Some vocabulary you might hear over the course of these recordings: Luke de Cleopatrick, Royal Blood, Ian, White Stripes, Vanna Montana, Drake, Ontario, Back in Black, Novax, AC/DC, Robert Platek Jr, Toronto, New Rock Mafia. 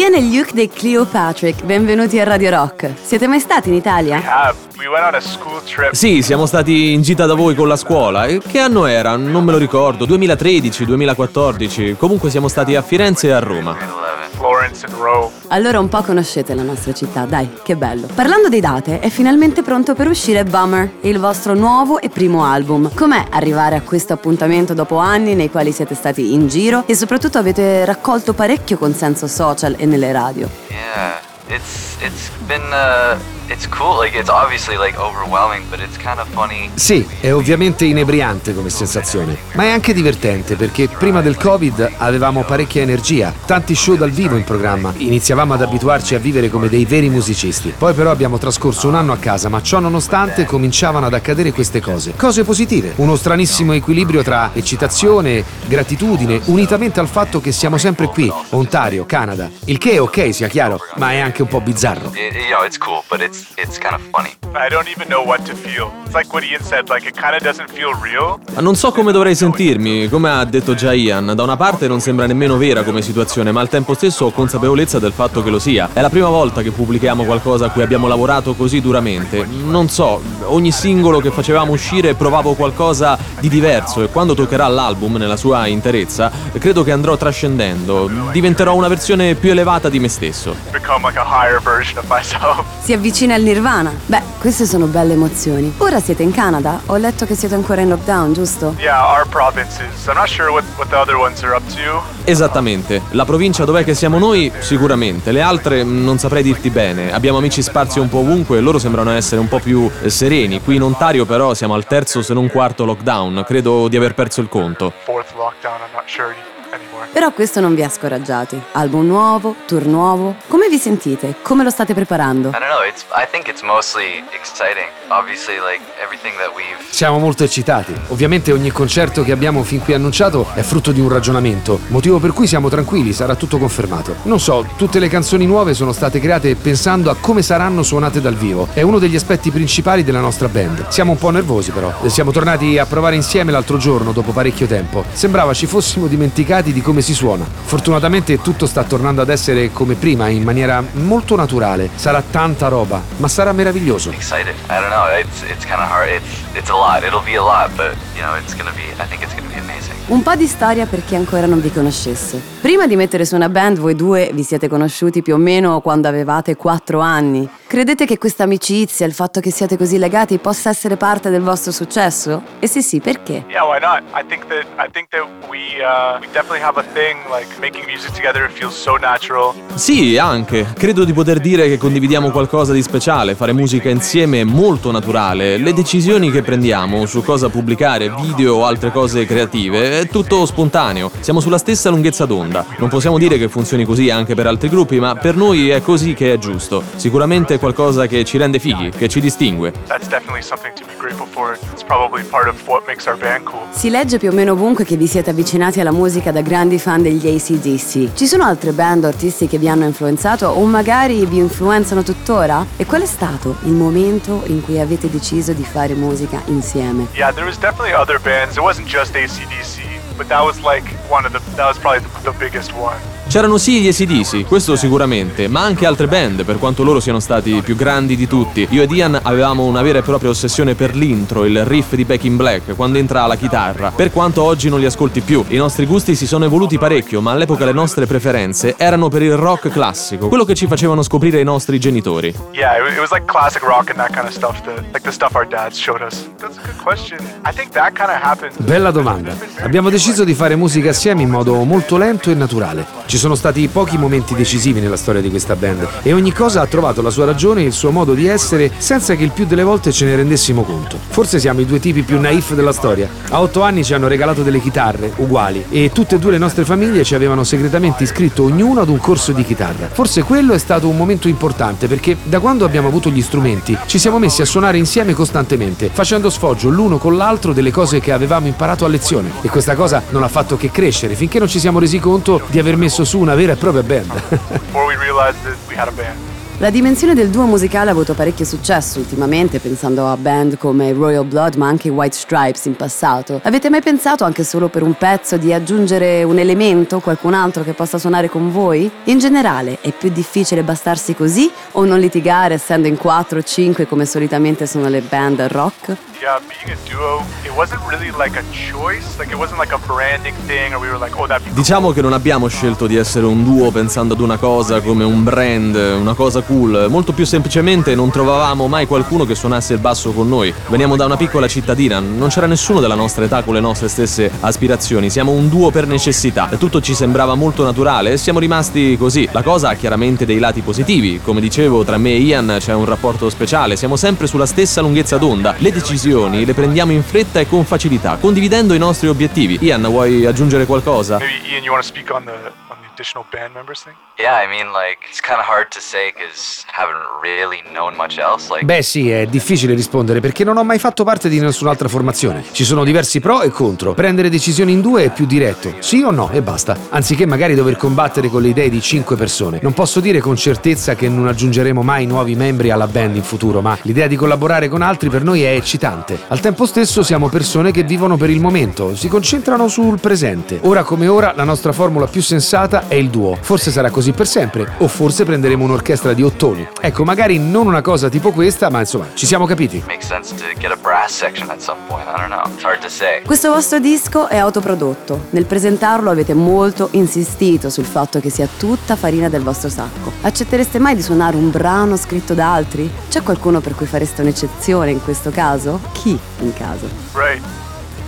Ian e Luke de Cleopatrick, benvenuti a Radio Rock. Siete mai stati in Italia? We went on a school trip. Sì, siamo stati in gita da voi con la scuola. Che anno era? Non me lo ricordo. 2013, 2014. Comunque siamo stati a Firenze e a Roma. Allora un po' conoscete la nostra città, dai, che bello. Parlando di date, è finalmente pronto per uscire Bummer, il vostro nuovo e primo album. Com'è arrivare a questo appuntamento dopo anni nei quali siete stati in giro e soprattutto avete raccolto parecchio consenso social e nelle radio? Yeah, it's been it's cool, like it's obviously like overwhelming, but it's kind of funny. Sì, è ovviamente inebriante come sensazione, ma è anche divertente perché prima del Covid avevamo parecchia energia, tanti show dal vivo in programma, iniziavamo ad abituarci a vivere come dei veri musicisti. Poi però abbiamo trascorso un anno a casa, ma ciò nonostante cominciavano ad accadere queste cose positive, uno stranissimo equilibrio tra eccitazione, gratitudine, unitamente al fatto che siamo sempre qui, Ontario, Canada, il che è ok sia chiaro, ma è anche un po' bizzarro. It's cool, but it's kind of funny. I don't even know what to feel. It's like what Ian said, like it kind of doesn't feel real. Non so come dovrei sentirmi, come ha detto già Ian. Da una parte non sembra nemmeno vera come situazione, ma al tempo stesso ho consapevolezza del fatto che lo sia. È la prima volta che pubblichiamo qualcosa a cui abbiamo lavorato così duramente. Non so, ogni singolo che facevamo uscire provavo qualcosa di diverso e quando toccherà l'album nella sua interezza, credo che andrò trascendendo. Diventerò una versione più elevata di me stesso. Become like a higher version of myself. Si avvicina al Nirvana. Beh, queste sono belle emozioni. Ora siete in Canada? Ho letto che siete ancora in lockdown, giusto? Yeah, our provinces. I'm not sure what the other ones are up to. Esattamente. La provincia dov'è che siamo noi? Sicuramente. Le altre non saprei dirti bene. Abbiamo amici sparsi un po' ovunque e loro sembrano essere un po' più sereni. Qui in Ontario però siamo al terzo se non quarto lockdown. Credo di aver perso il conto. Fourth lockdown, I'm not sure anymore. Però questo non vi ha scoraggiati. Album nuovo, tour nuovo. Come vi sentite? Come lo state preparando? I think it's mostly exciting. Obviously, like everything that we've. Siamo molto eccitati. Ovviamente ogni concerto che abbiamo fin qui annunciato è frutto di un ragionamento, motivo per cui siamo tranquilli, sarà tutto confermato. Non so, tutte le canzoni nuove sono state create pensando a come saranno suonate dal vivo. È uno degli aspetti principali della nostra band. Siamo un po' nervosi però. Siamo tornati a provare insieme l'altro giorno dopo parecchio tempo. Sembrava ci fossimo dimenticati di come si suona. Fortunatamente tutto sta tornando ad essere come prima, in maniera molto naturale. Sarà tanta roba, ma sarà meraviglioso. Excited. I don't know, it's kind of hard. It's a lot. It'll be a lot, but you know, it's going to be I think it's going to be amazing. Un po' di storia per chi ancora non vi conoscesse. Prima di mettere su una band, voi due vi siete conosciuti più o meno quando avevate 4 anni. Credete che questa amicizia, il fatto che siate così legati, possa essere parte del vostro successo? E se sì, perché? Yeah, why not? I think that we definitely have a thing like making music together feels so natural. Sì, anche. Credo di poter dire che condividiamo qualcosa di speciale, fare musica insieme è molto naturale. Le decisioni che prendiamo su cosa pubblicare, video o altre cose creative, è tutto spontaneo. Siamo sulla stessa lunghezza d'onda. Non possiamo dire che funzioni così anche per altri gruppi, ma per noi è così che è giusto. Sicuramente è qualcosa che ci rende fighi, che ci distingue. Si legge più o meno ovunque che vi siete avvicinati alla musica da grandi fan degli AC/DC. Ci sono altre band o artisti che vi hanno influenzato o magari vi influenzano tuttora? E qual è stato il momento in cui avete deciso di fare musica insieme? Yeah, there was definitely other bands. It wasn't just AC/DC, but that was like that was probably the biggest one. C'erano sì gli AC/DC, questo sicuramente, ma anche altre band, per quanto loro siano stati più grandi di tutti. Io ed Ian avevamo una vera e propria ossessione per l'intro, il riff di Back in Black, quando entra la chitarra. Per quanto oggi non li ascolti più, i nostri gusti si sono evoluti parecchio, ma all'epoca le nostre preferenze erano per il rock classico, quello che ci facevano scoprire i nostri genitori. Yeah, it was like classic rock and that kind of stuff, the stuff our dads showed us. That's a good question. I think that kind of happened. Bella domanda. Abbiamo deciso di fare musica assieme in modo molto lento e naturale. Ci sono stati pochi momenti decisivi nella storia di questa band e ogni cosa ha trovato la sua ragione e il suo modo di essere senza che il più delle volte ce ne rendessimo conto. Forse siamo i due tipi più naif della storia. A 8 anni ci hanno regalato delle chitarre uguali e tutte e due le nostre famiglie ci avevano segretamente iscritto ognuno ad un corso di chitarra. Forse quello è stato un momento importante perché da quando abbiamo avuto gli strumenti ci siamo messi a suonare insieme costantemente, facendo sfoggio l'uno con l'altro delle cose che avevamo imparato a lezione e questa cosa non ha fatto che crescere finché non ci siamo resi conto di aver messo su una vera e propria band. La dimensione del duo musicale ha avuto parecchio successo ultimamente, pensando a band come Royal Blood ma anche White Stripes in passato. Avete mai pensato anche solo per un pezzo di aggiungere un elemento, qualcun altro che possa suonare con voi? In generale, è più difficile bastarsi così o non litigare essendo in 4 o 5 come solitamente sono le band rock? Yeah, being a duo, it wasn't really like a choice, like it wasn't like a branding thing or we were like, oh, that'd be cool. Diciamo che non abbiamo scelto di essere un duo pensando ad una cosa come un brand, una cosa cool, molto più semplicemente non trovavamo mai qualcuno che suonasse il basso con noi. Veniamo da una piccola cittadina, non c'era nessuno della nostra età con le nostre stesse aspirazioni, siamo un duo per necessità, tutto ci sembrava molto naturale e siamo rimasti così. La cosa ha chiaramente dei lati positivi, come dicevo tra me e Ian c'è un rapporto speciale, siamo sempre sulla stessa lunghezza d'onda, le decisioni le prendiamo in fretta e con facilità, condividendo i nostri obiettivi. Ian, vuoi aggiungere qualcosa? Maybe Ian, you want to speak on the additional band members thing? Beh sì, è difficile rispondere perché non ho mai fatto parte di nessun'altra formazione. Ci sono diversi pro e contro. Prendere decisioni in due è più diretto, sì o no e basta, anziché magari dover combattere con le idee di 5 persone. Non posso dire con certezza che non aggiungeremo mai nuovi membri alla band in futuro, ma l'idea di collaborare con altri per noi è eccitante. Al tempo stesso siamo persone che vivono per il momento, si concentrano sul presente. Ora come ora la nostra formula più sensata è il duo. Forse sarà così per sempre, o forse prenderemo un'orchestra di ottoni. Ecco, magari non una cosa tipo questa, ma insomma, ci siamo capiti. Questo vostro disco è autoprodotto. Nel presentarlo avete molto insistito sul fatto che sia tutta farina del vostro sacco. Accettereste mai di suonare un brano scritto da altri? C'è qualcuno per cui fareste un'eccezione in questo caso? Chi in caso? Right.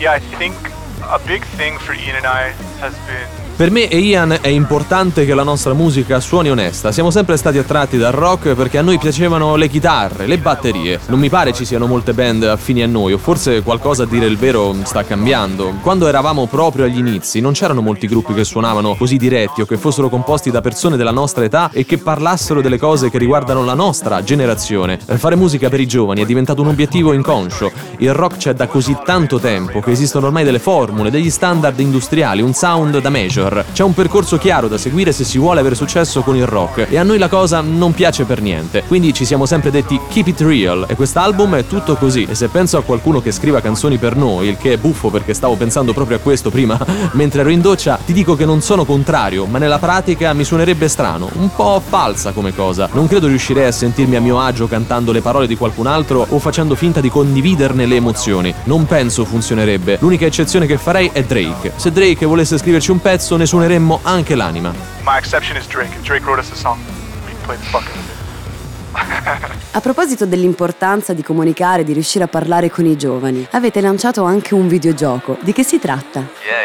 Yeah, I think a big thing for Ian and I has been... Per me e Ian è importante che la nostra musica suoni onesta. Siamo sempre stati attratti dal rock perché a noi piacevano le chitarre, le batterie. Non mi pare ci siano molte band affini a noi, o forse qualcosa a dire il vero sta cambiando. Quando eravamo proprio agli inizi non c'erano molti gruppi che suonavano così diretti o che fossero composti da persone della nostra età e che parlassero delle cose che riguardano la nostra generazione. Fare musica per i giovani è diventato un obiettivo inconscio. Il rock c'è da così tanto tempo che esistono ormai delle formule, degli standard industriali, un sound da major. C'è un percorso chiaro da seguire se si vuole avere successo con il rock e a noi la cosa non piace per niente, quindi ci siamo sempre detti keep it real e quest'album è tutto così. E se penso a qualcuno che scriva canzoni per noi, il che è buffo perché stavo pensando proprio a questo prima mentre ero in doccia, ti dico che non sono contrario, ma nella pratica mi suonerebbe strano, un po' falsa come cosa. Non credo riuscirei a sentirmi a mio agio cantando le parole di qualcun altro o facendo finta di condividerne le emozioni, non penso funzionerebbe. L'unica eccezione che farei è Drake. Se Drake volesse scriverci un pezzo ne suoneremmo anche l'anima. My exception is Drake. Drake wrote us a song. We played the fuck out of it. A proposito dell'importanza di comunicare, di riuscire a parlare con i giovani, avete lanciato anche un videogioco. Di che si tratta? Yeah.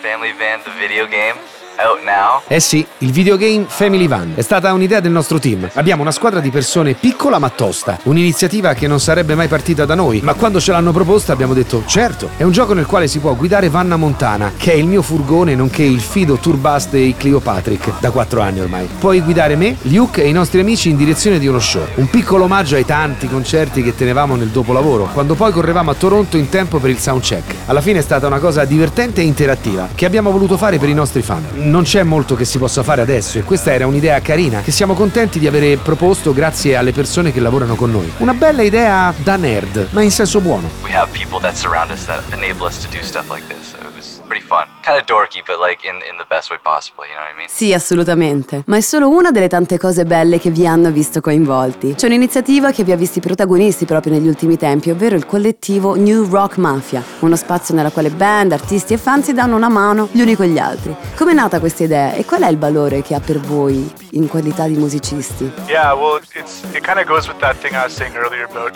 Family Van, the video game. Eh sì, il videogame Family Van è stata un'idea del nostro team. Abbiamo una squadra di persone piccola ma tosta, un'iniziativa che non sarebbe mai partita da noi, ma quando ce l'hanno proposta abbiamo detto certo. È un gioco nel quale si può guidare Vanna Montana, che è il mio furgone nonché il fido tour bus dei Cleopatrick da 4 anni ormai. Puoi guidare me, Luke e i nostri amici in direzione di uno show, un piccolo omaggio ai tanti concerti che tenevamo nel dopolavoro, quando poi correvamo a Toronto in tempo per il soundcheck. Alla fine è stata una cosa divertente e interattiva che abbiamo voluto fare per i nostri fan. Non c'è molto che si possa fare adesso e questa era un'idea carina che siamo contenti di avere proposto grazie alle persone che lavorano con noi. Una bella idea da nerd, ma in senso buono. We have people that surround us that enable us to do stuff like this. So it was pretty fun. Kind of dorky, but like in the best way possible, you know what I mean? Sì, assolutamente. Ma è solo una delle tante cose belle che vi hanno visto coinvolti. C'è un'iniziativa che vi ha visti protagonisti proprio negli ultimi tempi, ovvero il collettivo New Rock Mafia, uno spazio nella quale band, artisti e fan si danno una mano gli uni con gli altri. Come è nata questa idea e qual è il valore che ha per voi in qualità di musicisti? Yeah, well, it kind of goes with that thing I was saying earlier about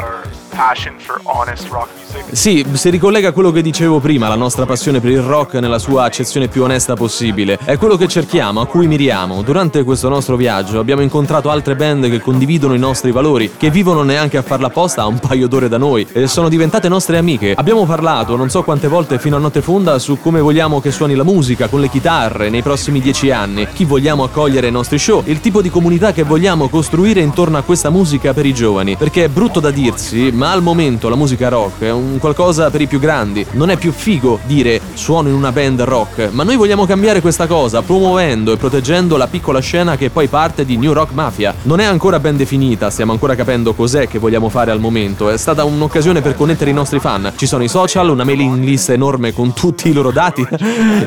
our passion for honest rock music. Sì, si ricollega a quello che dicevo prima, la nostra passione per il rock nella sua accezione più onesta possibile. È quello che cerchiamo, a cui miriamo. Durante questo nostro viaggio abbiamo incontrato altre band che condividono i nostri valori, che vivono neanche a farla apposta a un paio d'ore da noi e sono diventate nostre amiche. Abbiamo parlato non so quante volte fino a notte fonda su come vogliamo che suoni la musica, con le chitarre nei prossimi 10 anni, chi vogliamo accogliere ai nostri show, il tipo di comunità che vogliamo costruire intorno a questa musica per i giovani, perché è brutto da dirsi, ma ma al momento la musica rock è un qualcosa per i più grandi. Non è più figo dire suono in una band rock, ma noi vogliamo cambiare questa cosa promuovendo e proteggendo la piccola scena che poi parte di New Rock Mafia. Non è ancora ben definita, stiamo ancora capendo cos'è che vogliamo fare al momento. È stata un'occasione per connettere i nostri fan. Ci sono i social, una mailing list enorme con tutti i loro dati.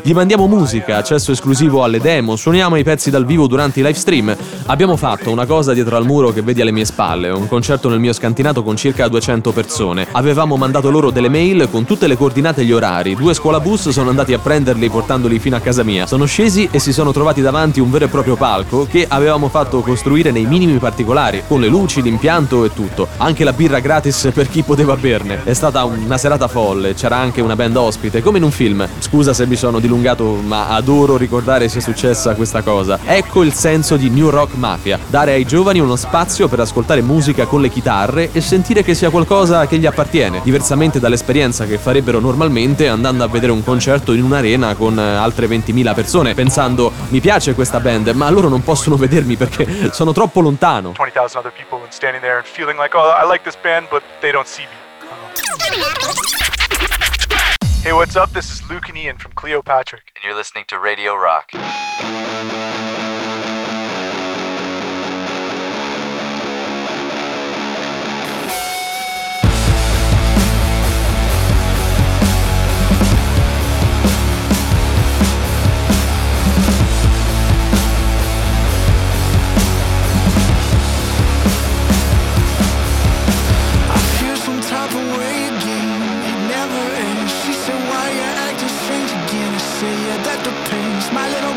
Gli mandiamo musica, accesso esclusivo alle demo, suoniamo i pezzi dal vivo durante i live stream. Abbiamo fatto una cosa dietro al muro che vedi alle mie spalle, un concerto nel mio scantinato con circa 200 persone. Avevamo mandato loro delle mail con tutte le coordinate e gli orari. 2 scuolabus sono andati a prenderli portandoli fino a casa mia. Sono scesi e si sono trovati davanti un vero e proprio palco che avevamo fatto costruire nei minimi particolari, con le luci, l'impianto e tutto. Anche la birra gratis per chi poteva berne. È stata una serata folle, c'era anche una band ospite, come in un film. Scusa se mi sono dilungato, ma adoro ricordare se è successa questa cosa. Ecco il senso di New Rock Mafia: dare ai giovani uno spazio per ascoltare musica con le chitarre e sentire che sia qualcosa che gli appartiene, diversamente dall'esperienza che farebbero normalmente andando a vedere un concerto in un'arena con altre 20.000 persone, pensando mi piace questa band, ma loro non possono vedermi perché sono troppo lontano. 20.000 other people and standing there and feeling like, oh, I like this band, but they don't see me. Hey, what's up? This is Luke and Ian from Cleopatrick. And you're listening to Radio Rock. My little